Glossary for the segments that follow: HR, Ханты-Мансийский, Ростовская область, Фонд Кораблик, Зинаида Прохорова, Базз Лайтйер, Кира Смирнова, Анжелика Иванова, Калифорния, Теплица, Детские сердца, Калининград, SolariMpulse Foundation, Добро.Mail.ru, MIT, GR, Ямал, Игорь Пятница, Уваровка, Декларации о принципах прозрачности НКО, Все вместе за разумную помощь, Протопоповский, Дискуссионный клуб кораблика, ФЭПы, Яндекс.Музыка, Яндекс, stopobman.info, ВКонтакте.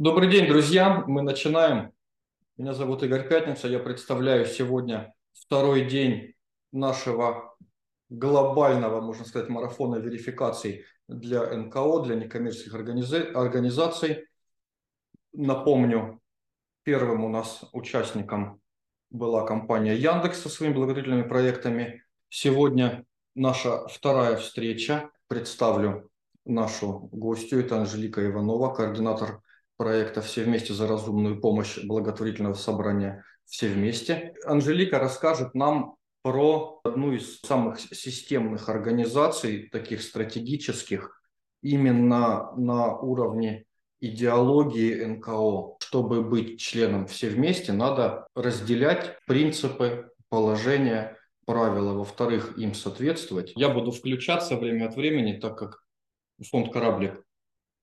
Добрый день, друзья. Мы начинаем. Меня зовут Игорь Пятница. Я представляю сегодня второй день нашего глобального, можно сказать, марафона верификаций для НКО, для некоммерческих организаций. Напомню, первым у нас участником была компания Яндекс со своими благотворительными проектами. Сегодня наша вторая встреча. Представлю нашу гостью. Это Анжелика Иванова, координатор проекта «Все вместе за разумную помощь» благотворительного собрания «Все вместе». Анжелика расскажет нам про одну из самых системных организаций, таких стратегических, именно на уровне идеологии НКО. Чтобы быть членом «Все вместе», надо разделять принципы, положения, правила. Во-вторых, им соответствовать. Я буду включаться время от времени, так как фонд «Кораблик»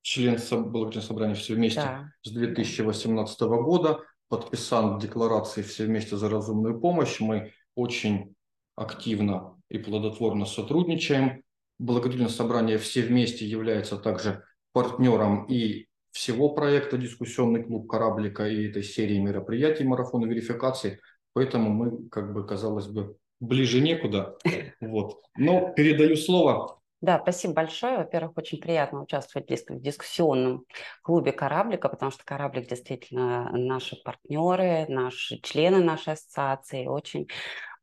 член благотворительного собрания «Все вместе», да, с 2018 года, подписант декларации «Все вместе за разумную помощь». Мы очень активно и плодотворно сотрудничаем. Благотворительное собрание «Все вместе» является также партнером и всего проекта «Дискуссионный клуб Кораблика» и этой серии мероприятий марафона верификации. Поэтому мы, как бы, казалось бы, ближе некуда. Вот. Но передаю слово. Да, спасибо большое. Во-первых, очень приятно участвовать в дискуссионном клубе «Кораблика», потому что «Кораблик» действительно наши партнеры, наши члены нашей ассоциации. Очень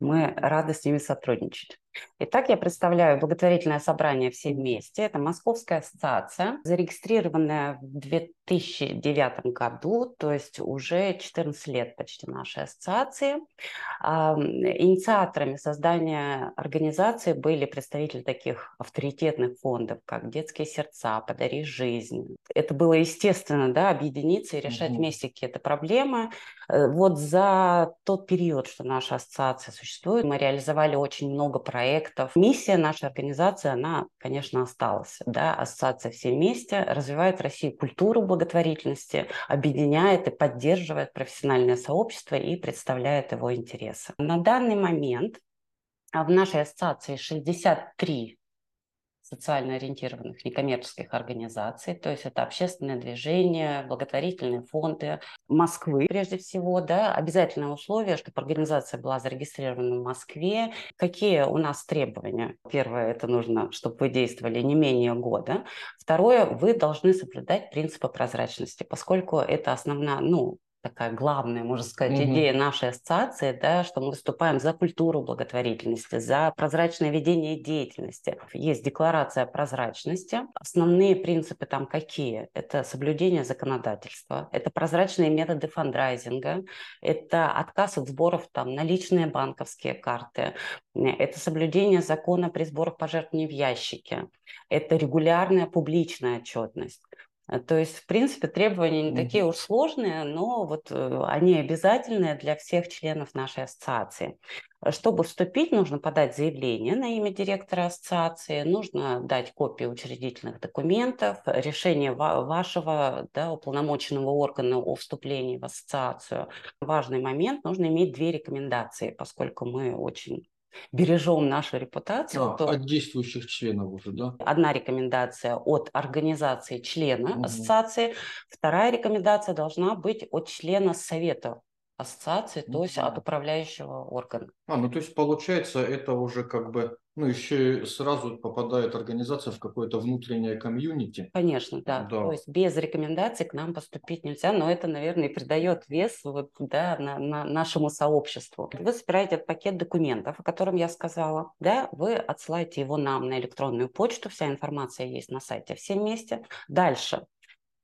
мы рады с ними сотрудничать. Итак, я представляю благотворительное собрание «Все вместе». Это московская ассоциация, зарегистрированная в 2009 году, то есть уже 14 лет почти нашей ассоциации. Инициаторами создания организации были представители таких авторитетных фондов, как «Детские сердца», «Подари жизнь». Это было естественно, да, объединиться и решать вместе какие-то проблемы. Вот за тот период, что наша ассоциация существует, мы реализовали очень много проектов. Миссия нашей организации, она, конечно, осталась. Да? Ассоциация «Все вместе» развивает в России культуру благотворительности, объединяет и поддерживает профессиональное сообщество и представляет его интересы. На данный момент в нашей ассоциации 63 социально ориентированных некоммерческих организаций, то есть это общественные движения, благотворительные фонды Москвы, прежде всего, да, обязательное условие, чтобы организация была зарегистрирована в Москве. Какие у нас требования? Первое, это нужно, чтобы вы действовали не менее года. Второе, вы должны соблюдать принципы прозрачности, поскольку это основная, такая главная, можно сказать, идея нашей ассоциации, да, что мы выступаем за культуру благотворительности, за прозрачное ведение деятельности. Есть декларация о прозрачности. Основные принципы там какие? Это соблюдение законодательства, это прозрачные методы фандрайзинга, это отказ от сборов там, на личные банковские карты, это соблюдение закона при сборах пожертвований в ящике, это регулярная публичная отчетность. То есть, в принципе, требования не такие уж сложные, но вот они обязательные для всех членов нашей ассоциации. Чтобы вступить, нужно подать заявление на имя директора ассоциации, нужно дать копии учредительных документов, решение вашего, да, уполномоченного органа о вступлении в ассоциацию. Важный момент, нужно иметь две рекомендации, поскольку мы очень бережем нашу репутацию. Да, от действующих членов уже, да? Одна рекомендация от организации члена ассоциации, вторая рекомендация должна быть от члена совета ассоциации, то есть от управляющего органа. То есть получается, это уже как бы, еще сразу попадает организация в какое-то внутреннее комьюнити. Конечно, да. То есть без рекомендаций к нам поступить нельзя, но это, наверное, и придает вес на нашему сообществу. Вы собираете этот пакет документов, о котором я сказала, да, вы отсылаете его нам на электронную почту, вся информация есть на сайте «Все вместе». Дальше.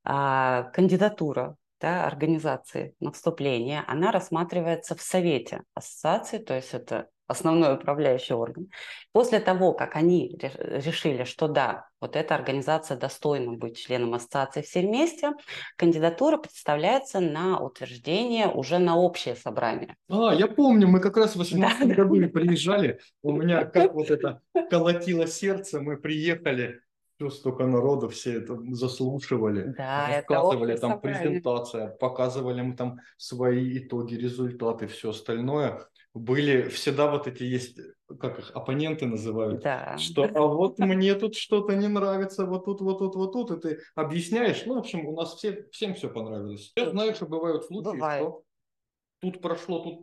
Кандидатура. Да, организации на вступление, она рассматривается в совете ассоциации, то есть это основной управляющий орган. После того, как они решили, что да, вот эта организация достойна быть членом ассоциации «Все вместе», кандидатура представляется на утверждение уже на общее собрание. Я помню, мы как раз в 2018 году приезжали, у меня как вот это колотило сердце, мы приехали. Столько народу, все это заслушивали, да, рассказывали, это там презентация, показывали мы там свои итоги, результаты, все остальное. Были всегда вот эти есть, как их оппоненты называют, да. Что а вот мне тут что-то не нравится, вот тут, вот тут, вот тут, и ты объясняешь, ну, в общем, у нас всем все понравилось. Я знаю, что бывают случаи, что... тут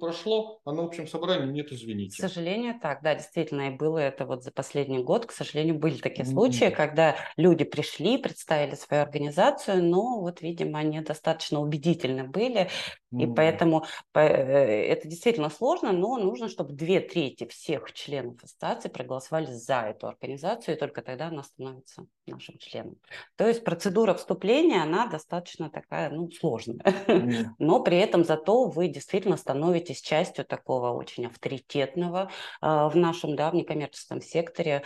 прошло, а на общем собрании нет, извините. К сожалению, так, да, действительно, и было это вот за последний год, к сожалению, были такие случаи, когда люди пришли, представили свою организацию, но вот, видимо, они достаточно убедительны были, и поэтому это действительно сложно, но нужно, чтобы 2/3 всех членов ассоциации проголосовали за эту организацию, и только тогда она становится нашим членом. То есть процедура вступления, она достаточно такая, ну, сложная, но при этом зато вы действительно становитесь частью такого очень авторитетного в нашем, да, в некоммерческом секторе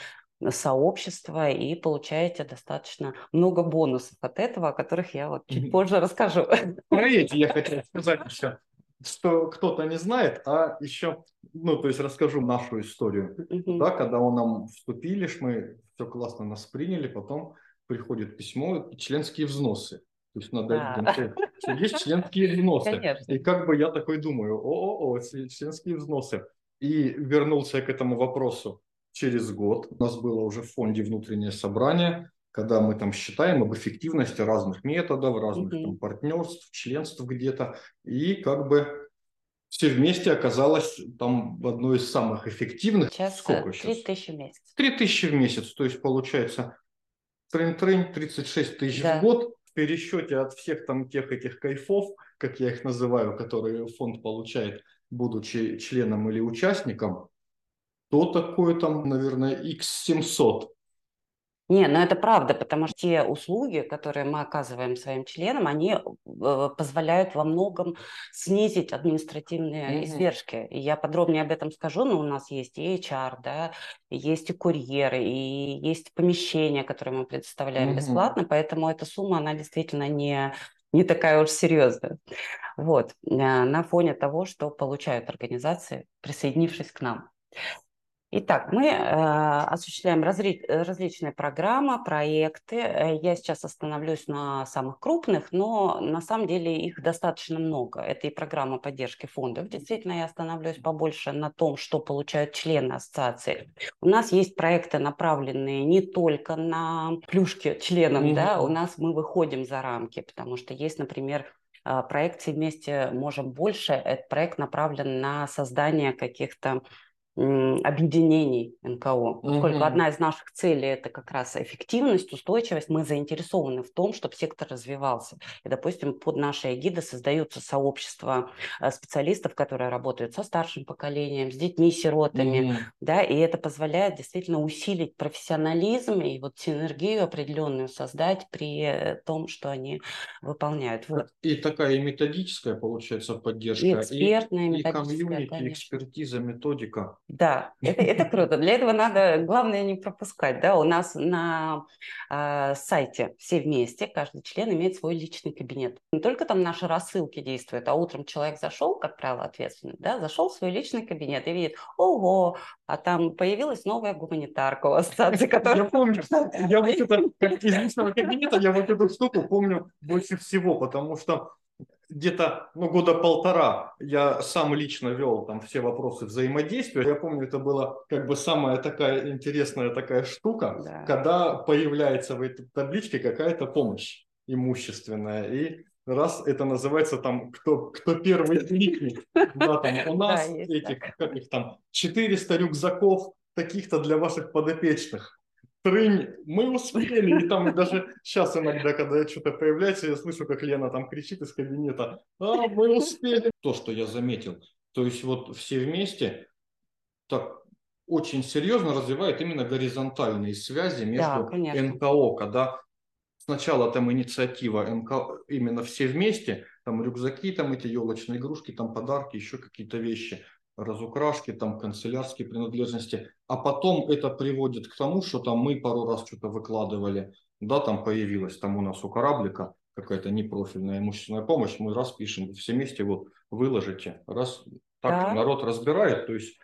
сообщества и получаете достаточно много бонусов от этого, о которых я вот чуть позже расскажу. Смотрите, я хотел сказать еще, что кто-то не знает, а еще, ну, то есть расскажу нашу историю. Да, когда он нам вступили, мы все классно нас приняли, потом приходит письмо и членские взносы. То есть надо есть членские взносы. Конечно. И как бы я такой думаю, членские взносы. И вернулся я к этому вопросу через год. У нас было уже в фонде внутреннее собрание, когда мы там считаем об эффективности разных методов, разных там, партнерств, членств где-то. И как бы все вместе оказалось там одной из самых эффективных. Сейчас сколько? 3000 в месяц. 3000 в месяц. То есть получается 36 тысяч в год. В пересчете от всех там тех этих кайфов, как я их называю, которые фонд получает, будучи членом или участником, то такое там, наверное, X700. Не, ну это правда, потому что те услуги, которые мы оказываем своим членам, они позволяют во многом снизить административные издержки. И я подробнее об этом скажу, но у нас есть и HR, да, есть и курьеры, и есть помещения, которые мы предоставляем бесплатно, поэтому эта сумма, она действительно не такая уж серьезная. Вот, на фоне того, что получают организации, присоединившись к нам. Итак, мы осуществляем различные программы, проекты. Я сейчас остановлюсь на самых крупных, но на самом деле их достаточно много. Это и программа поддержки фондов. Действительно, я остановлюсь побольше на том, что получают члены ассоциации. У нас есть проекты, направленные не только на плюшки членам, да, у нас мы выходим за рамки, потому что есть, например, проект «Все вместе можем больше». Этот проект направлен на создание каких-то объединений НКО. Поскольку одна из наших целей – это как раз эффективность, устойчивость, мы заинтересованы в том, чтобы сектор развивался. И, допустим, под нашей эгидой создаются сообщества специалистов, которые работают со старшим поколением, с детьми, сиротами, да, и это позволяет действительно усилить профессионализм и вот синергию определенную создать при том, что они выполняют. Вот. И такая методическая, получается, поддержка, и экспертная, и комьюнити, конечно. Экспертиза, методика. Да, это круто. Для этого надо, главное, не пропускать. Да? У нас на сайте «Все вместе» каждый член имеет свой личный кабинет. Не только там наши рассылки действуют, а утром человек зашел, как правило, ответственный, да, зашел в свой личный кабинет и видит, ого, а там появилась новая гуманитарка у ассоциации, которая... Я помню, я вот это, как из личного кабинета, я вот эту штуку помню больше всего, потому что где-то, ну, года полтора я сам лично вел там все вопросы взаимодействия. Я помню, это была как бы самая такая интересная такая штука, да. Когда появляется в этой табличке какая-то помощь имущественная. И раз это называется там кто первый кликнет. Да, там у нас этих, как их там, 400 рюкзаков таких-то для ваших подопечных. Трынь, мы успели, и там даже сейчас иногда, когда я что-то появляюсь, я слышу, как Лена там кричит из кабинета, а, мы успели. То, что я заметил, то есть вот «Все вместе» так очень серьезно развивает именно горизонтальные связи между НКО, когда сначала там инициатива НКО, именно «Все вместе», там рюкзаки, там эти елочные игрушки, там подарки, еще какие-то вещи, разукрашки, там канцелярские принадлежности, а потом это приводит к тому, что там мы пару раз что-то выкладывали, да, там появилась там у нас у «Кораблика» какая-то непрофильная имущественная помощь, мы раз пишем, все вместе вот выложите, раз так народ разбирает, то есть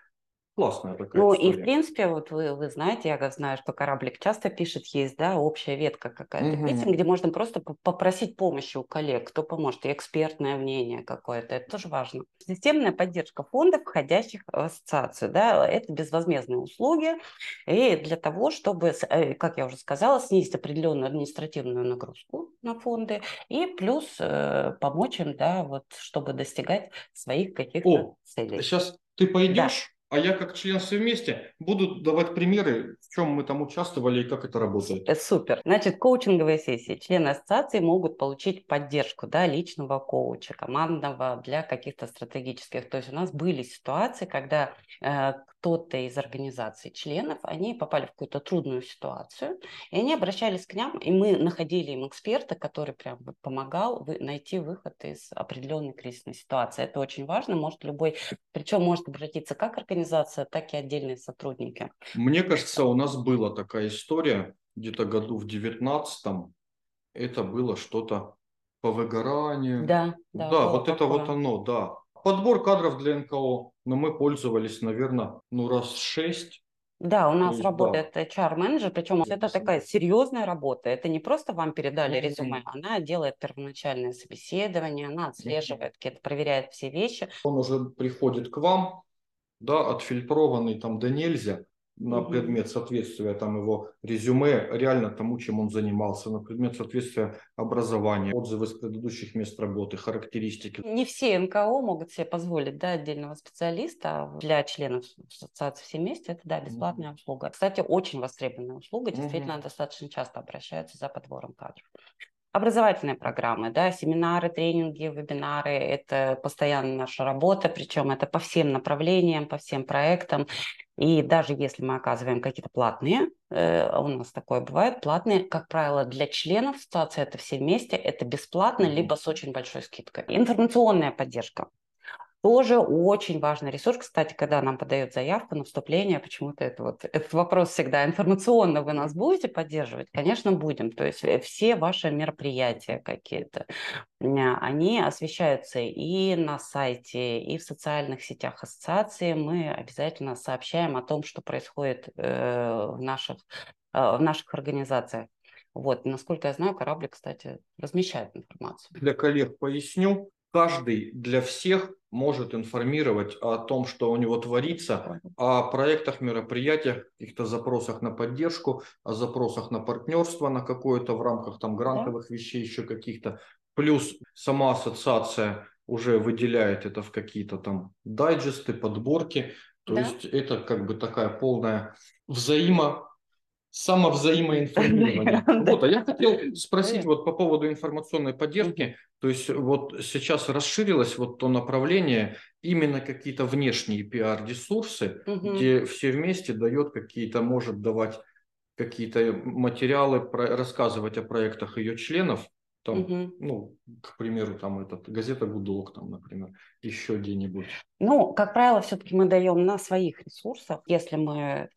Классная такая история. И в принципе, вот вы знаете, я знаю, что Кораблик часто пишет, есть, да, общая ветка какая-то, где можно просто попросить помощи у коллег, кто поможет, и экспертное мнение какое-то, это тоже важно. Системная поддержка фондов, входящих в ассоциацию, да, это безвозмездные услуги, и для того, чтобы, как я уже сказала, снизить определенную административную нагрузку на фонды, и плюс помочь им, да, вот, чтобы достигать своих каких-то целей. Сейчас ты пойдешь? Да. А я, как член «Все вместе», буду давать примеры, в чем мы там участвовали и как это работает. Супер. Значит, коучинговые сессии. Члены ассоциации могут получить поддержку, да, личного коуча, командного для каких-то стратегических. То есть у нас были ситуации, когда кто-то из организаций членов, они попали в какую-то трудную ситуацию, и они обращались к нам, и мы находили им эксперта, который прям помогал найти выход из определенной кризисной ситуации. Это очень важно, может любой, причем может обратиться как организация, так и отдельные сотрудники. Мне кажется, у нас была такая история, где-то году в 19-м, это было что-то по выгоранию. Да, вот это вот оно, да. Подбор кадров для НКО, но мы пользовались, наверное, раз 6. Да, у нас работает HR-менеджер, причем это такая серьезная работа. Это не просто вам передали резюме, она делает первоначальное собеседование, она отслеживает, проверяет все вещи. Он уже приходит к вам, да, отфильтрованный там да нельзя на предмет соответствия там его резюме реально тому, чем он занимался, на предмет соответствия образования, отзывы с предыдущих мест работы, характеристики. Не все НКО могут себе позволить, да, отдельного специалиста. Для членов ассоциации «Все вместе» это, да, бесплатная услуга. Кстати, очень востребованная услуга, действительно достаточно часто обращаются за подбором кадров. Образовательные программы, да, семинары, тренинги, вебинары, это постоянно наша работа, причем это по всем направлениям, по всем проектам. И даже если мы оказываем какие-то платные, у нас такое бывает, платные, как правило, для членов ассоциации, это «Все вместе», это бесплатно, либо с очень большой скидкой. Информационная поддержка. Тоже очень важный ресурс. Кстати, когда нам подают заявку на вступление, почему-то это вот, этот вопрос всегда информационно: вы нас будете поддерживать? Конечно, будем. То есть все ваши мероприятия какие-то, они освещаются и на сайте, и в социальных сетях ассоциации. Мы обязательно сообщаем о том, что происходит в наших организациях. Вот, насколько я знаю, Кораблик, кстати, размещает информацию. Для коллег поясню. Каждый для всех может информировать о том, что у него творится, о проектах, мероприятиях, каких-то запросах на поддержку, о запросах на партнерство, на какое-то в рамках там грантовых вещей еще каких-то. Плюс сама ассоциация уже выделяет это в какие-то там дайджесты, подборки. То есть это как бы такая полная самовзаимоинформирование. Вот, а я хотел спросить вот по поводу информационной поддержки. То есть вот сейчас расширилось вот то направление, именно какие-то внешние пиар-ресурсы, где «Все вместе» дает какие-то, может давать какие-то материалы, рассказывать о проектах ее членов. Там, ну, к примеру, там газета «Гудок», там, например, еще где-нибудь. Ну, как правило, все-таки мы даем на своих ресурсах. Если мы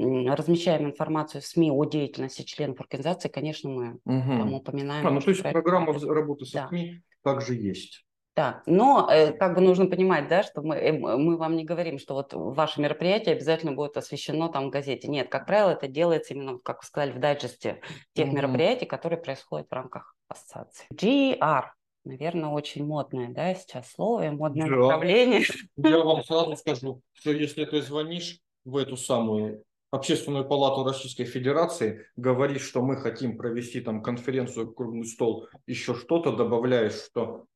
размещаем информацию в СМИ о деятельности членов организации, конечно, мы там упоминаем. То есть программа работы со СМИ также есть. Да, но как бы нужно понимать, да, что мы вам не говорим, что вот ваше мероприятие обязательно будет освещено там в газете. Нет, как правило, это делается именно, как вы сказали, в дайджесте тех мероприятий, которые происходят в рамках ассоциации. GR. Наверное, очень модное, да, сейчас слово, модное направление. Я вам сразу скажу, что если ты звонишь в эту самую Общественную палату Российской Федерации, говоришь, что мы хотим провести там конференцию, круглый стол, еще что-то, добавляешь, что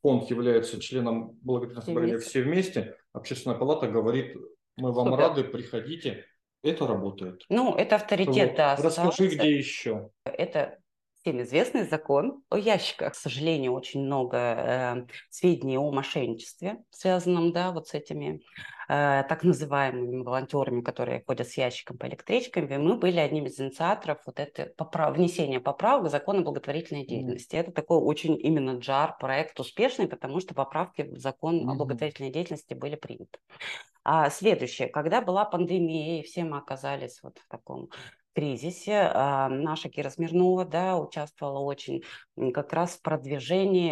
фонд является членом благотворительного собрания «Все вместе», Общественная палата говорит: мы вам рады, приходите. Это работает. Ну, это авторитет, да. Расскажи, где еще. Это всем известный закон о ящиках. К сожалению, очень много сведений о мошенничестве, связанном, да, вот с этими так называемыми волонтерами, которые ходят с ящиком по электричкам. И мы были одним из инициаторов вот это внесения поправок в закон о благотворительной деятельности. Это такой очень именно JAR-проект успешный, потому что поправки в закон о благотворительной деятельности были приняты. А следующее, когда была пандемия, и все мы оказались вот в таком кризисе наша Кира Смирнова, да, участвовала очень как раз в продвижении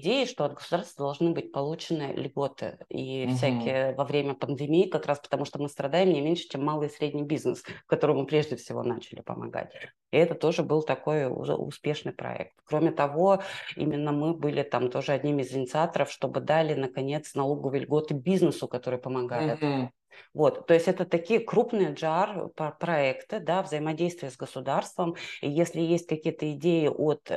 идеи, что от государства должны быть получены льготы и всякие во время пандемии, как раз потому что мы страдаем не меньше, чем малый и средний бизнес, которому прежде всего начали помогать. И это тоже был такой уже успешный проект. Кроме того, именно мы были там тоже одним из инициаторов, чтобы дали, наконец, налоговые льготы бизнесу, который помогает. Вот, то есть это такие крупные GR-проекты, да, взаимодействие с государством. И если есть какие-то идеи от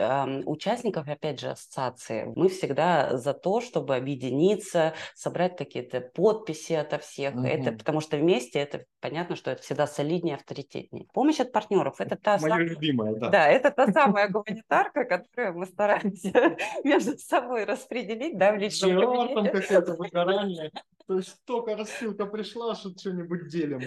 участников, опять же, ассоциации, мы всегда за то, чтобы объединиться, собрать какие-то подписи ото всех, это, потому что вместе это понятно, что это всегда солиднее, авторитетнее. Помощь от партнеров – это та самая... любимая, да. Да, это та самая гуманитарка, которую мы стараемся между собой распределить, да, в личном кабинете. То есть только рассылка пришла, что-нибудь делим.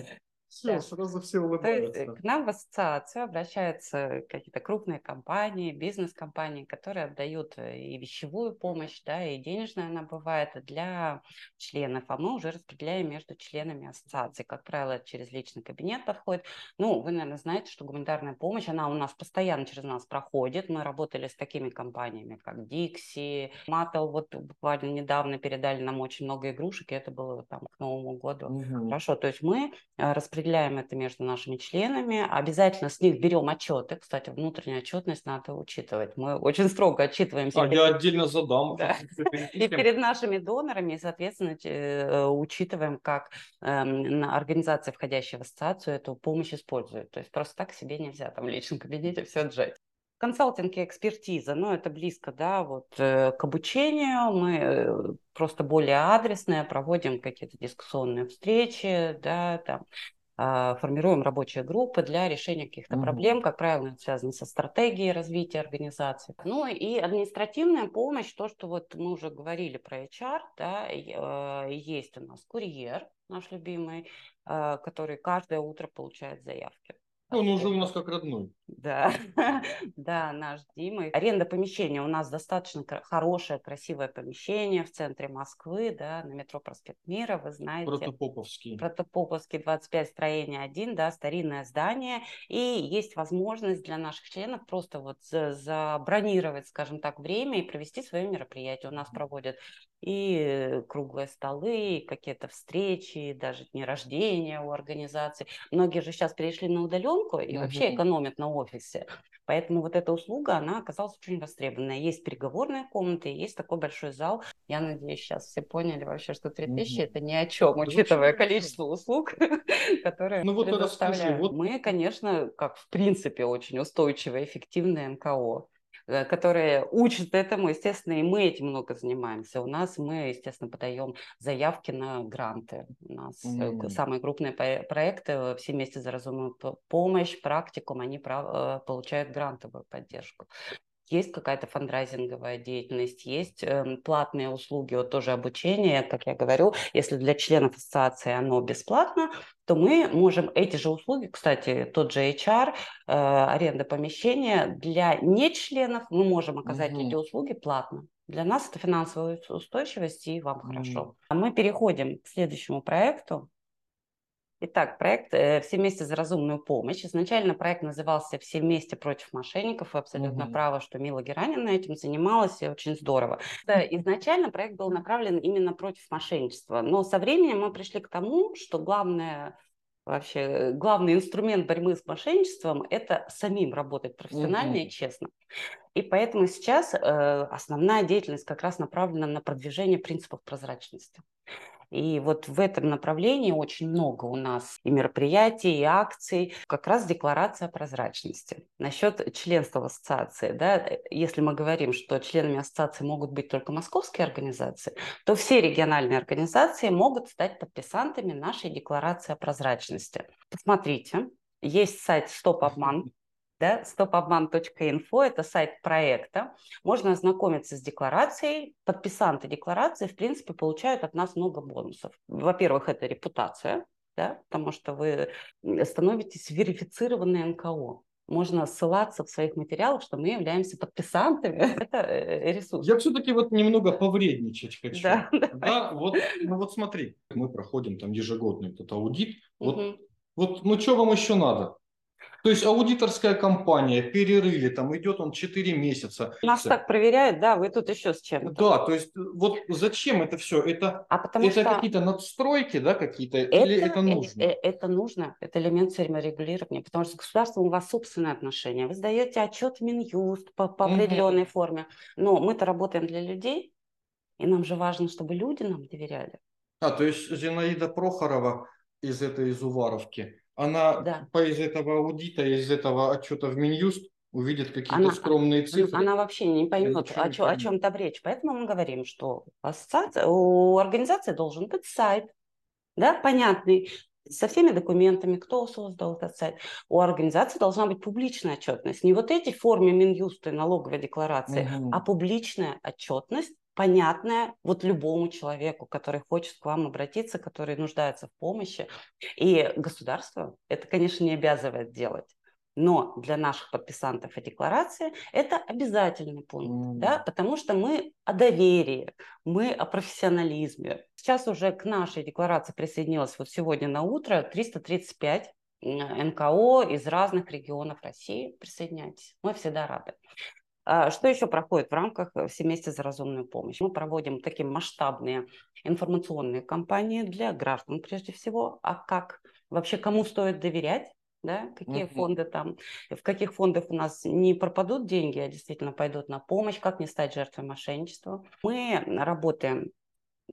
Все, да. Сразу все улыбаются. К нам в ассоциацию обращаются какие-то крупные компании, бизнес-компании, которые отдают и вещевую помощь, да, и денежная она бывает для членов. А мы уже распределяем между членами ассоциации. Как правило, через личный кабинет подходит. Ну, вы, наверное, знаете, что гуманитарная помощь, она у нас постоянно через нас проходит. Мы работали с такими компаниями, как Dixi, Mattel. Вот буквально недавно передали нам очень много игрушек, и это было там к Новому году. Хорошо, то есть мы распределяем это между нашими членами, обязательно с них берем отчеты. Кстати, внутреннюю отчетность надо учитывать. Мы очень строго отчитываемся. Я отдельно задам. Да. И перед нашими донорами, соответственно, учитываем, как организации, входящие в ассоциацию, эту помощь используют. То есть просто так себе нельзя там в личном кабинете все отжать. Консалтинг и экспертиза, ну, это близко, да, вот к обучению, мы просто более адресные, проводим какие-то дискуссионные встречи, да, там, формируем рабочие группы для решения каких-то проблем, как правило, это связано со стратегией развития организации. Ну и административная помощь, то, что вот мы уже говорили про HR, да, есть у нас курьер, наш любимый, который каждое утро получает заявки. Он уже у нас как родной. Да, да, наш Дима. Аренда помещения. У нас достаточно хорошее, красивое помещение в центре Москвы, да, на метро Проспект Мира, вы знаете. Протопоповский. Протопоповский, 25, строение 1, да, старинное здание. И есть возможность для наших членов просто вот забронировать, скажем так, время и провести свое мероприятие. У нас проводят и круглые столы, и какие-то встречи, даже дни рождения у организации. Многие же сейчас перешли на удаленку и вообще экономят на офисе. Поэтому вот эта услуга, она оказалась очень востребованная. Есть переговорные комнаты, есть такой большой зал. Я надеюсь, сейчас все поняли вообще, что 3000 это ни о чем, учитывая количество услуг, которые мы предоставляем. Мы, конечно, как в принципе очень устойчивое, эффективное НКО, которые учат этому, естественно, и мы этим много занимаемся. У нас мы, естественно, подаем заявки на гранты. У нас самые крупные проекты «Все вместе за разумную помощь», «Практикум», они получают грантовую поддержку. Есть какая-то фандрайзинговая деятельность, есть платные услуги, вот тоже обучение, как я говорю, если для членов ассоциации оно бесплатно, то мы можем эти же услуги, кстати, тот же HR, аренда помещения, для нечленов мы можем оказать эти услуги платно. Для нас это финансовая устойчивость, и вам хорошо. А мы переходим к следующему проекту. Итак, проект «Все вместе за разумную помощь». Изначально проект назывался «Все вместе против мошенников». Вы абсолютно правы, что Мила Геранина этим занималась, и очень здорово. Изначально проект был направлен именно против мошенничества. Но со временем мы пришли к тому, что главный инструмент борьбы с мошенничеством – это самим работать профессионально и честно. И поэтому сейчас основная деятельность как раз направлена на продвижение принципов прозрачности. И вот в этом направлении очень много у нас и мероприятий, и акций. Как раз декларация о прозрачности. Насчет членства в ассоциации, да, если мы говорим, что членами ассоциации могут быть только московские организации, то все региональные организации могут стать подписантами нашей декларации о прозрачности. Посмотрите, есть сайт «Стоп-обман». Да, stopobman.info, это сайт проекта. Можно ознакомиться с декларацией. Подписанты декларации, в принципе, получают от нас много бонусов. Во-первых, это репутация, да, потому что вы становитесь верифицированной НКО. Можно ссылаться в своих материалах, что мы являемся подписантами. Это ресурс. Я все-таки вот немного повредничать хочу. Да, вот, ну вот смотри, мы проходим там ежегодный этот аудит. Вот Вот, ну, что вам еще надо? То есть аудиторская компания, перерыли, там идет он 4 месяца. Нас так проверяют, да, вы тут еще с чем-то. Да, то есть вот зачем это все? Это, это какие-то надстройки, да, какие-то, или это нужно? Это нужно, это элемент саморегулирования, потому что с государством у вас собственные отношения. Вы сдаете отчет в Минюст по определенной форме, но мы-то работаем для людей, и нам же важно, чтобы люди нам доверяли. А, то есть Зинаида Прохорова из Уваровки, она из этого аудита, из этого отчета в Минюст увидит какие-то скромные цифры. Она вообще не поймет, о чем там речь. Поэтому мы говорим, что у организации должен быть сайт, да, понятный, со всеми документами, кто создал этот сайт. У организации должна быть публичная отчетность. Не вот эти в форме Минюста и налоговой декларации, а публичная отчетность, понятное вот любому человеку, который хочет к вам обратиться, который нуждается в помощи. И государство это, конечно, не обязывает делать. Но для наших подписантов и декларации это обязательный пункт, да, потому что мы о доверии, мы о профессионализме. Сейчас уже к нашей декларации присоединилось вот сегодня на утро 335 НКО из разных регионов России. Присоединяйтесь, мы всегда рады. Что еще проходит в рамках «Все вместе за разумную помощь»? Мы проводим такие масштабные информационные кампании для граждан прежде всего. А как вообще, кому стоит доверять? Да? Какие фонды там, в каких фондах у нас не пропадут деньги, а действительно пойдут на помощь? Как не стать жертвой мошенничества? Мы работаем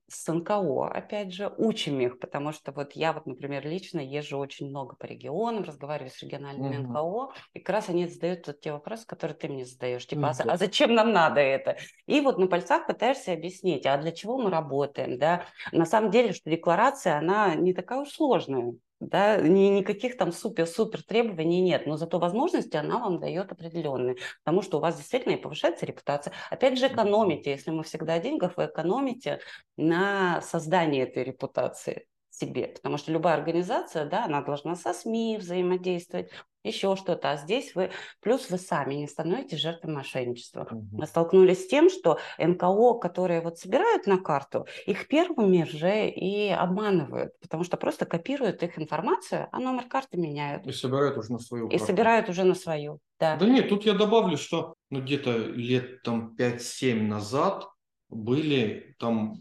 с НКО, опять же, учим их, потому что вот я, вот, например, лично езжу очень много по регионам, разговариваю с региональными НКО, и как раз они задают вот те вопросы, которые ты мне задаешь, типа, а зачем нам надо это? И вот на пальцах пытаешься объяснить, а для чего мы работаем, да? На самом деле, что декларация, она не такая уж сложная, да, никаких там супер-супер требований нет, но зато возможности она вам дает определенные, потому что у вас действительно и повышается репутация. Опять же, экономите, если мы всегда о деньгах, вы экономите на создании этой репутации себе, потому что любая организация, да, она должна со СМИ взаимодействовать, еще что-то, а здесь вы, плюс вы сами не становитесь жертвой мошенничества. Мы столкнулись с тем, что НКО, которые вот собирают на карту, их первыми же и обманывают, потому что просто копируют их информацию, а номер карты меняют. И собирают уже на свою карту. Да. Да нет, тут я добавлю, что ну, где-то лет там 5-7 назад были там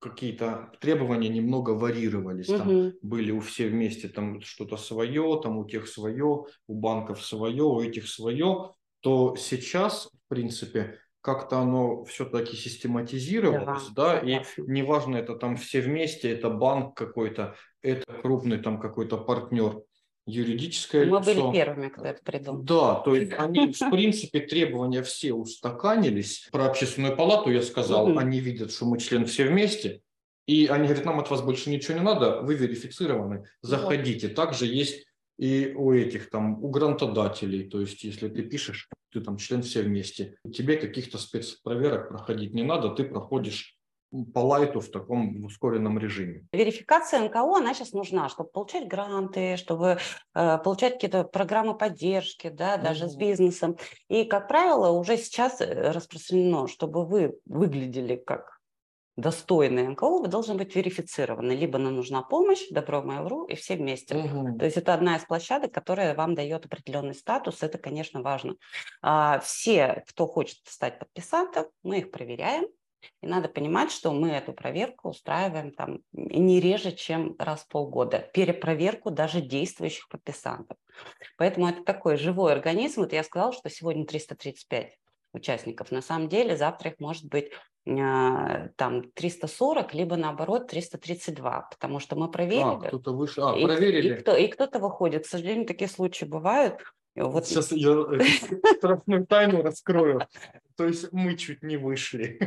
какие-то требования немного варьировались. Там были у «Все вместе» там что-то свое, там у тех свое, у банков свое, у этих свое, то сейчас, в принципе, как-то оно все-таки систематизировалось, да, и неважно, это там «Все вместе», это банк какой-то, это крупный там какой-то партнер, юридическое лицо. Мы были первыми, кто это придумал. Да, то есть они, в принципе, требования все устаканились. Про общественную палату я сказал, они видят, что мы член «Все вместе», и они говорят, нам от вас больше ничего не надо, вы верифицированы, заходите. Также есть и у этих там, у грантодателей, то есть если ты пишешь, ты там член «Все вместе», тебе каких-то спецпроверок проходить не надо, ты проходишь по лайту в таком ускоренном режиме. Верификация НКО, она сейчас нужна, чтобы получать гранты, чтобы получать какие-то программы поддержки, да, даже с бизнесом. И, как правило, уже сейчас распространено, чтобы вы выглядели как достойные НКО, вы должны быть верифицированы. Либо нам нужна помощь, Добро.Mail.ru и «Все вместе». То есть это одна из площадок, которая вам дает определенный статус. Это, конечно, важно. Все, кто хочет стать подписантом, мы их проверяем. И надо понимать, что мы эту проверку устраиваем там не реже, чем раз в полгода. Перепроверку даже действующих подписантов. Поэтому это такой живой организм. Вот я сказала, что сегодня 335 участников. На самом деле завтра их может быть там 340, либо наоборот 332, потому что мы проверили. Кто-то вышел, проверили. И кто-то выходит. К сожалению, такие случаи бывают. Вот. Сейчас я страшную тайну раскрою. То есть мы чуть не вышли.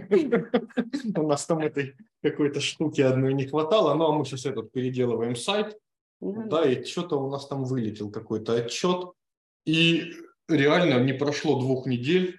У нас там этой какой-то штуки одной не хватало. Ну, а мы сейчас этот переделываем сайт. Да, и что-то у нас там вылетел какой-то отчет. И реально не прошло 2 недель.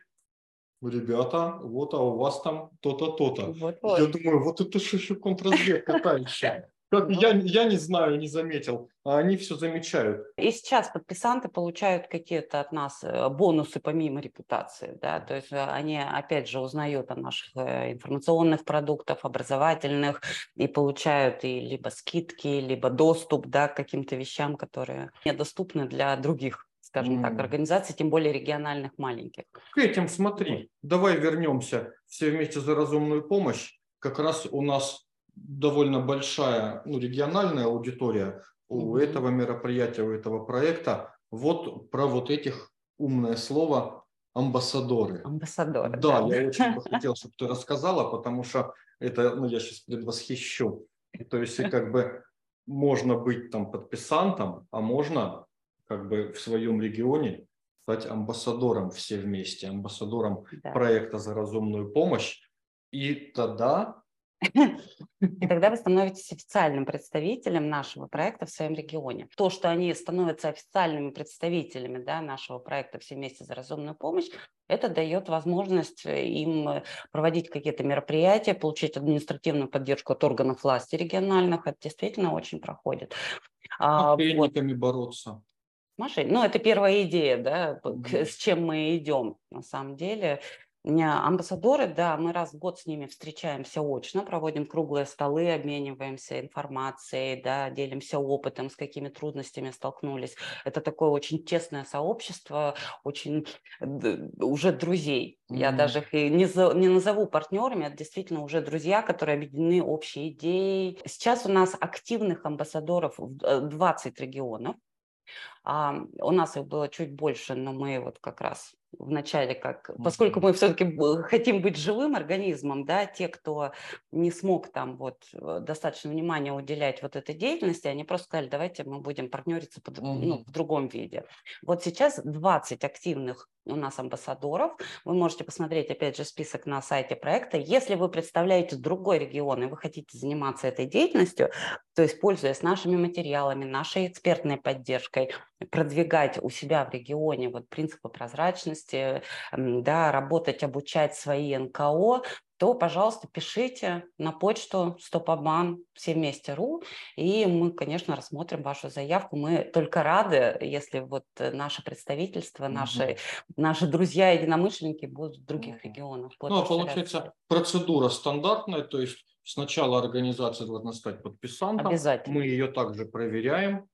Ребята, вот, а у вас там то-то, то-то. Я думаю, вот это же еще контрразведка та еще. Я не знаю, не заметил. Они все замечают. И сейчас подписанты получают какие-то от нас бонусы помимо репутации. Да? То есть они, опять же, узнают о наших информационных продуктах, образовательных, и получают и либо скидки, либо доступ, да, к каким-то вещам, которые недоступны для других, скажем так, организаций, тем более региональных, маленьких. К этим смотри. Давай вернемся. Все вместе за разумную помощь. Как раз у нас довольно большая, региональная аудитория у этого мероприятия, у этого проекта. Вот про вот этих, умное слово, амбассадоры. Амбассадоры. Да, да. Я очень хотел, чтобы ты рассказала, потому что это, я сейчас предвосхищу. То есть можно быть там подписантом, а можно в своем регионе стать амбассадором все вместе, амбассадором проекта «За разумную помощь». И тогда вы становитесь официальным представителем нашего проекта в своем регионе. То, что они становятся официальными представителями, да, нашего проекта «Все вместе за разумную помощь», это дает возможность им проводить какие-то мероприятия, получить административную поддержку от органов власти региональных. Это действительно очень проходит. А мошенниками бороться. Это первая идея, да, с чем мы идем на самом деле. Амбассадоры, да, мы раз в год с ними встречаемся очно, проводим круглые столы, обмениваемся информацией, да, делимся опытом, с какими трудностями столкнулись. Это такое очень тесное сообщество, очень уже друзей. Я даже их и не назову партнерами, это действительно уже друзья, которые объединены общей идеей. Сейчас у нас активных амбассадоров 20 регионов. У нас их было чуть больше, но мы как раз в начале, поскольку мы все-таки хотим быть живым организмом, да, те, кто не смог там достаточно внимания уделять этой деятельности, они просто сказали, давайте мы будем партнериться в другом виде. Сейчас 20 активных у нас амбассадоров. Вы можете посмотреть, опять же, список на сайте проекта. Если вы представляете другой регион и вы хотите заниматься этой деятельностью, то есть, пользуясь нашими материалами, нашей экспертной поддержкой, продвигать у себя в регионе принципы прозрачности, да, работать, обучать свои НКО, то, пожалуйста, пишите на почту stopobman@всевместе.ру, и мы, конечно, рассмотрим вашу заявку. Мы только рады, если наше представительство, наши друзья-единомышленники будут в других регионах. Получается, процедура стандартная, то есть сначала организация должна стать подписантом, мы ее также проверяем,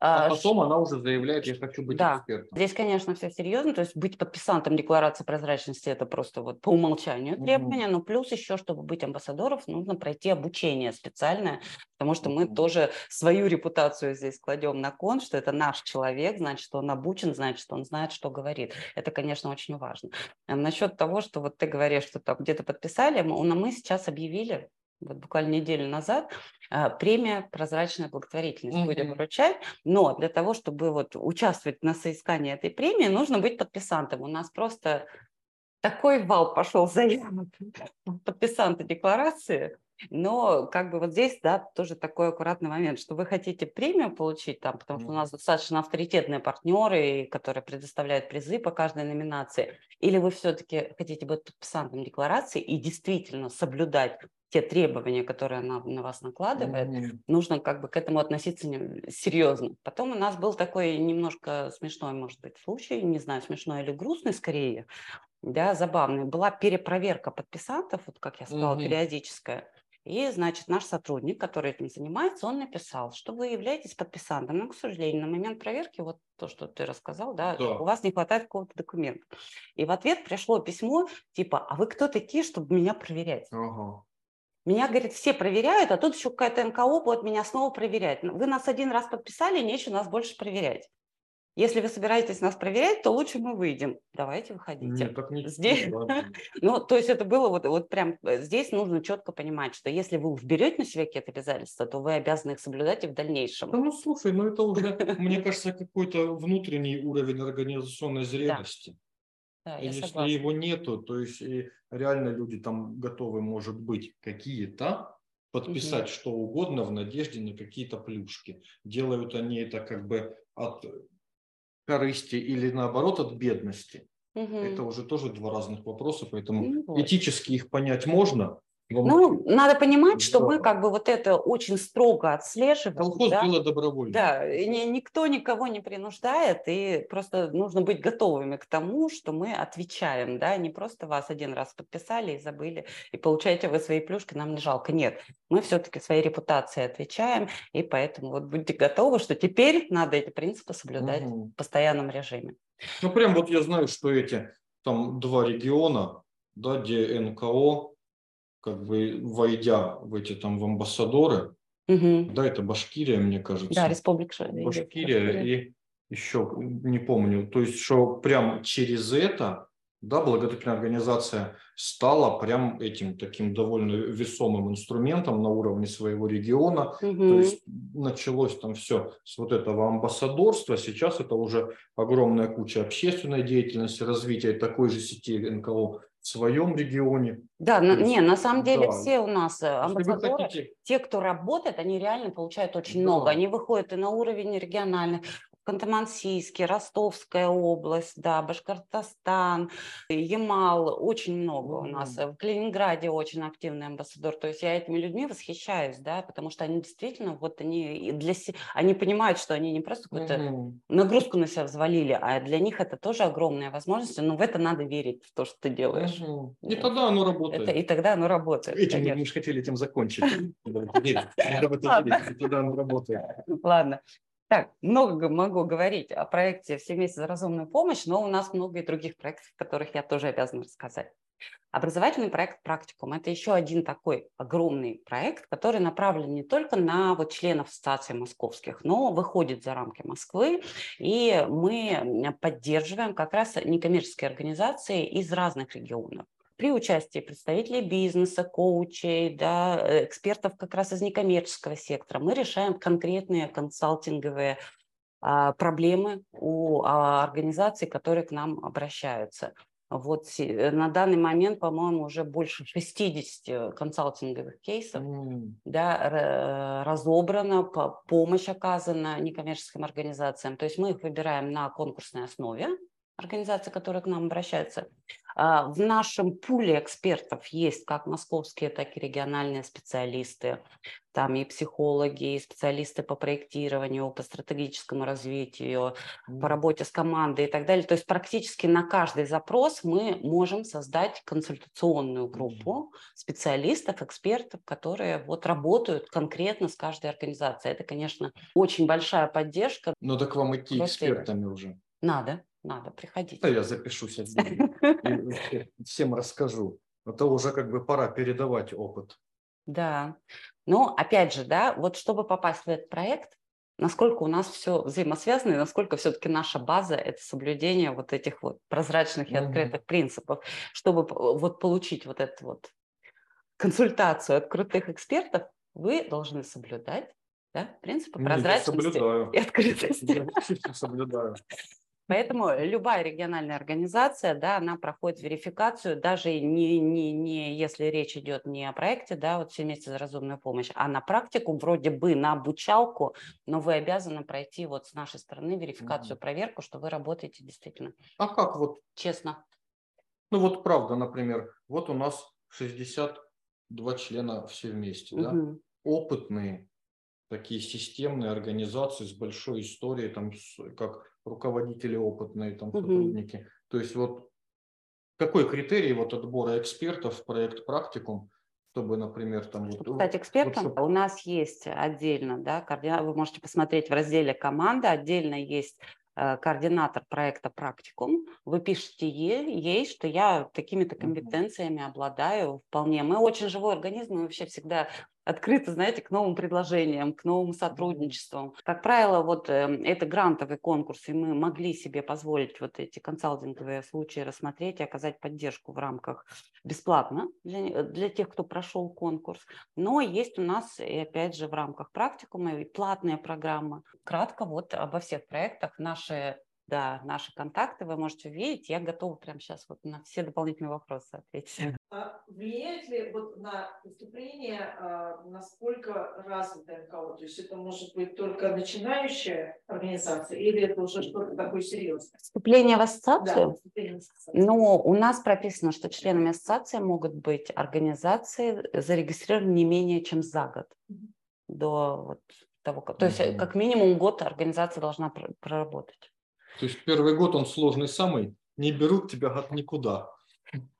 а потом она уже заявляет, я хочу быть экспертом. Здесь, конечно, все серьезно. То есть быть подписантом декларации прозрачности – это просто по умолчанию требования. Но плюс еще, чтобы быть амбассадором, нужно пройти обучение специальное, потому что мы тоже свою репутацию здесь кладем на кон, что это наш человек, значит, он обучен, значит, он знает, что говорит. Это, конечно, очень важно. Насчет того, что ты говоришь, что там где-то подписали, мы сейчас объявили, буквально неделю назад, премия «Прозрачная благотворительность» будем вручать, но для того, чтобы участвовать на соискании этой премии, нужно быть подписантом. У нас просто такой вал пошел заявок подписанты декларации, но здесь, да, тоже такой аккуратный момент, что вы хотите премию получить там, потому что у нас достаточно авторитетные партнеры, которые предоставляют призы по каждой номинации, или вы все-таки хотите быть подписантом декларации и действительно соблюдать те требования, которые она на вас накладывает, нужно к этому относиться серьезно. Потом у нас был такой немножко смешной, может быть, случай, не знаю, смешной или грустный скорее, да, забавный. Была перепроверка подписантов, как я сказала, периодическая. И, значит, наш сотрудник, который этим занимается, он написал, что вы являетесь подписантом, но, к сожалению, на момент проверки, то, что ты рассказал, да, у вас не хватает какого-то документа. И в ответ пришло письмо, типа, а вы кто такие, чтобы меня проверять? Меня, говорит, все проверяют, а тут еще какая-то НКО будет меня снова проверять. Вы нас один раз подписали, нечего нас больше проверять. Если вы собираетесь нас проверять, то лучше мы выйдем. Давайте, выходите. Нет, так не здесь. То есть это было прям здесь нужно четко понимать, что если вы берете на себя какие-то обязательства, то вы обязаны их соблюдать и в дальнейшем. Слушай, это уже, мне кажется, какой-то внутренний уровень организационной зрелости. Да, если его нету, то есть реально люди там готовы, может быть, какие-то подписать что угодно в надежде на какие-то плюшки. Делают они это от корысти или наоборот от бедности. Это уже тоже два разных вопроса, поэтому этически их понять можно, Ну, надо понимать, что мы как бы вот это очень строго отслеживаем. Колхоз было добровольно. Да, никто никого не принуждает, и просто нужно быть готовыми к тому, что мы отвечаем, да, не просто вас один раз подписали и забыли, и получаете вы свои плюшки, нам не жалко. Нет, мы все-таки своей репутацией отвечаем, и поэтому вот будьте готовы, что теперь надо эти принципы соблюдать в постоянном режиме. Ну, прям вот я знаю, что эти там два региона, да, где НКО, как бы войдя в эти там в амбассадоры, да, это Башкирия, мне кажется. Да, Республика Башкирия и еще не помню. То есть, что прям через это, да, благотворительная организация стала прям этим таким довольно весомым инструментом на уровне своего региона. То есть началось там все с вот этого амбассадорства. Сейчас это уже огромная куча общественной деятельности, развития такой же сети НКО в своем регионе. Да, на самом деле все у нас амбассадоры, те, кто работает, они реально получают очень много. Они выходят и на уровень региональных. Ханты-Мансийский, Ростовская область, да, Башкортостан, Ямал, очень много у нас. В Калининграде очень активный амбассадор. То есть я этими людьми восхищаюсь, да, потому что они действительно, вот они, они понимают, что они не просто какую-то нагрузку на себя взвалили, а для них это тоже огромная возможность, но в это надо верить, в то, что ты делаешь. И тогда оно работает. И тогда оно работает. Видите, мы не хотели этим закончить. Тогда оно работает. Ладно. Так, много могу говорить о проекте «Все вместе за разумную помощь», но у нас много и других проектов, о которых я тоже обязана рассказать. Образовательный проект «Практикум» – это еще один такой огромный проект, который направлен не только на вот членов ассоциаций московских, но выходит за рамки Москвы, и мы поддерживаем как раз некоммерческие организации из разных регионов. При участии представителей бизнеса, коучей, да, экспертов как раз из некоммерческого сектора мы решаем конкретные консалтинговые проблемы у организаций, которые к нам обращаются. Вот на данный момент, по-моему, уже больше 60 консалтинговых кейсов да, разобрано, помощь оказана некоммерческим организациям. То есть мы их выбираем на конкурсной основе, организации, которые к нам обращаются. В нашем пуле экспертов есть как московские, так и региональные специалисты, там и психологи, и специалисты по проектированию, по стратегическому развитию, по работе с командой и так далее. То есть практически на каждый запрос мы можем создать консультационную группу специалистов, экспертов, которые вот работают конкретно с каждой организацией. Это, конечно, очень большая поддержка. Но так вам идти экспертами уже. Надо приходить. Да, я запишусь и всем расскажу. Это уже как бы пора передавать опыт. Да. Но опять же, да, вот чтобы попасть в этот проект, насколько у нас все взаимосвязано и насколько все-таки наша база – это соблюдение вот этих вот прозрачных и открытых принципов, чтобы вот получить вот эту вот консультацию от крутых экспертов, вы должны соблюдать, да, принципы прозрачности и открытости. Я соблюдаю. Поэтому любая региональная организация, да, она проходит верификацию, даже не если речь идет не о проекте, да, вот «Все вместе за разумную помощь», а на практику, вроде бы на обучалку, но вы обязаны пройти вот с нашей стороны верификацию, проверку, что вы работаете действительно. А как вот? Честно. Ну вот правда, например, вот у нас 62 члена «Все вместе», да, опытные такие системные организации с большой историей, там, как руководители опытные, там, сотрудники. То есть вот какой критерий вот отбора экспертов в проект «Практикум», чтобы, например, там… Кстати, экспертам у нас есть отдельно, да, координатор, вы можете посмотреть в разделе «Команда», отдельно есть координатор проекта «Практикум», вы пишете ей, что я такими-то компетенциями обладаю вполне. Мы очень живой организм, мы вообще всегда открыты, знаете, к новым предложениям, к новым сотрудничествам. Как правило, вот это грантовый конкурс, и мы могли себе позволить вот эти консалтинговые случаи рассмотреть и оказать поддержку в рамках бесплатно для тех, кто прошел конкурс. Но есть у нас, и опять же, в рамках практикума и платная программа. Кратко вот обо всех проектах наши контакты вы можете увидеть. Я готова прямо сейчас вот на все дополнительные вопросы ответить. влияет ли вот на преступление, насколько развито НКО? То есть это может быть только начинающая организация или это уже что-то такое серьезное? Вступление в ассоциацию? Да, вступление в ассоциацию. Но у нас прописано, что членами ассоциации могут быть организации, зарегистрированные не менее чем за год. До вот того, как... То есть как минимум год организация должна проработать. То есть первый год он сложный самый, не берут тебя от никуда.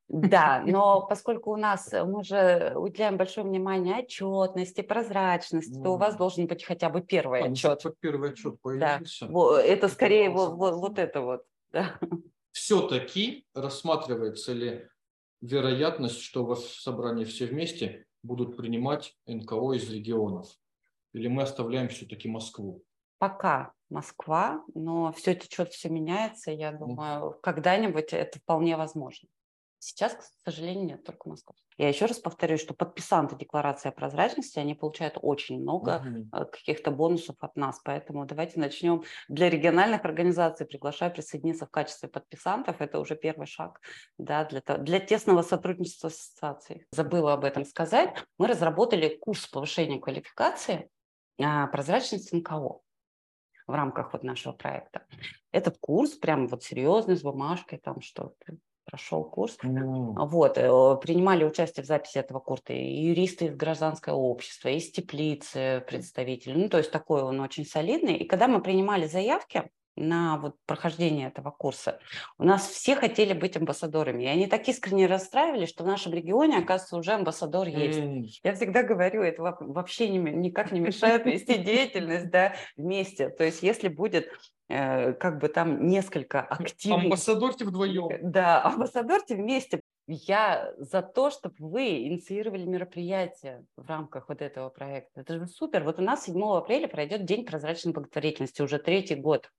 Да, но поскольку у нас мы же уделяем большое внимание отчетности, прозрачности, то у вас должен быть хотя бы первый отчет. Первый отчет появился. Да. Это скорее вот это вот. Да. Все-таки рассматривается ли вероятность, что в собрании все вместе будут принимать НКО из регионов? Или мы оставляем все-таки Москву? Пока Москва, но все течет, все меняется. Я думаю, когда-нибудь это вполне возможно. Сейчас, к сожалению, нет, только Москва. Я еще раз повторюсь, что подписанты декларации о прозрачности, они получают очень много каких-то бонусов от нас. Поэтому давайте начнем. Для региональных организаций приглашаю присоединиться в качестве подписантов. Это уже первый шаг, да, для тесного сотрудничества с ассоциацией. Забыла об этом сказать. Мы разработали курс повышения квалификации прозрачности НКО в рамках вот нашего проекта. Этот курс прям вот серьезный, с бумажкой, там что-то. Прошел курс. Вот, принимали участие в записи этого курса и юристы из гражданского общества, из Теплицы представители. Ну, то есть такой он очень солидный. И когда мы принимали заявки на вот прохождение этого курса, у нас все хотели быть амбассадорами. И они так искренне расстраивались, что в нашем регионе, оказывается, уже амбассадор есть. Я всегда говорю, это вообще никак не мешает вести деятельность вместе. То есть если будет... как бы там несколько активных... Амбассадорьте вдвоем. Да, амбассадорьте вместе. Я за то, чтобы вы инициировали мероприятие в рамках вот этого проекта. Это же супер. Вот у нас 7 апреля пройдет День прозрачной благотворительности, уже 3-й год.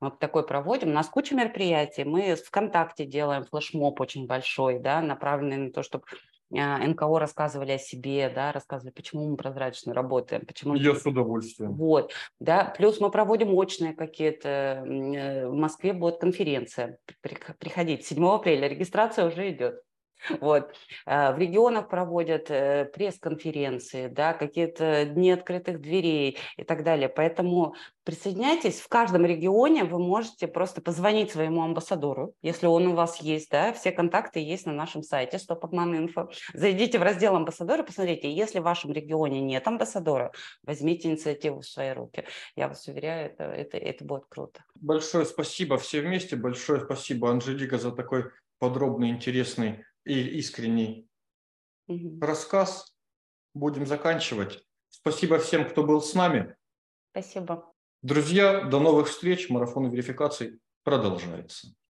Мы такой проводим, у нас куча мероприятий. Мы ВКонтакте делаем флешмоб очень большой, да, направленный на то, чтобы НКО рассказывали о себе, да, рассказывали, почему мы прозрачно работаем. Почему... Я с удовольствием. Вот, да, плюс мы проводим очные какие-то, в Москве будет конференция, приходить, 7 апреля, регистрация уже идет. Вот. В регионах проводят пресс-конференции, да, какие-то дни открытых дверей и так далее. Поэтому присоединяйтесь. В каждом регионе вы можете просто позвонить своему амбассадору, если он у вас есть. Да, все контакты есть на нашем сайте stopobman.info. Зайдите в раздел амбассадора, посмотрите. Если в вашем регионе нет амбассадора, возьмите инициативу в свои руки. Я вас уверяю, это будет круто. Большое спасибо все вместе. Большое спасибо, Анжелика, за такой подробный, интересный и искренний рассказ. Будем заканчивать. Спасибо всем, кто был с нами. Спасибо. Друзья, до новых встреч. Марафон верификаций продолжается.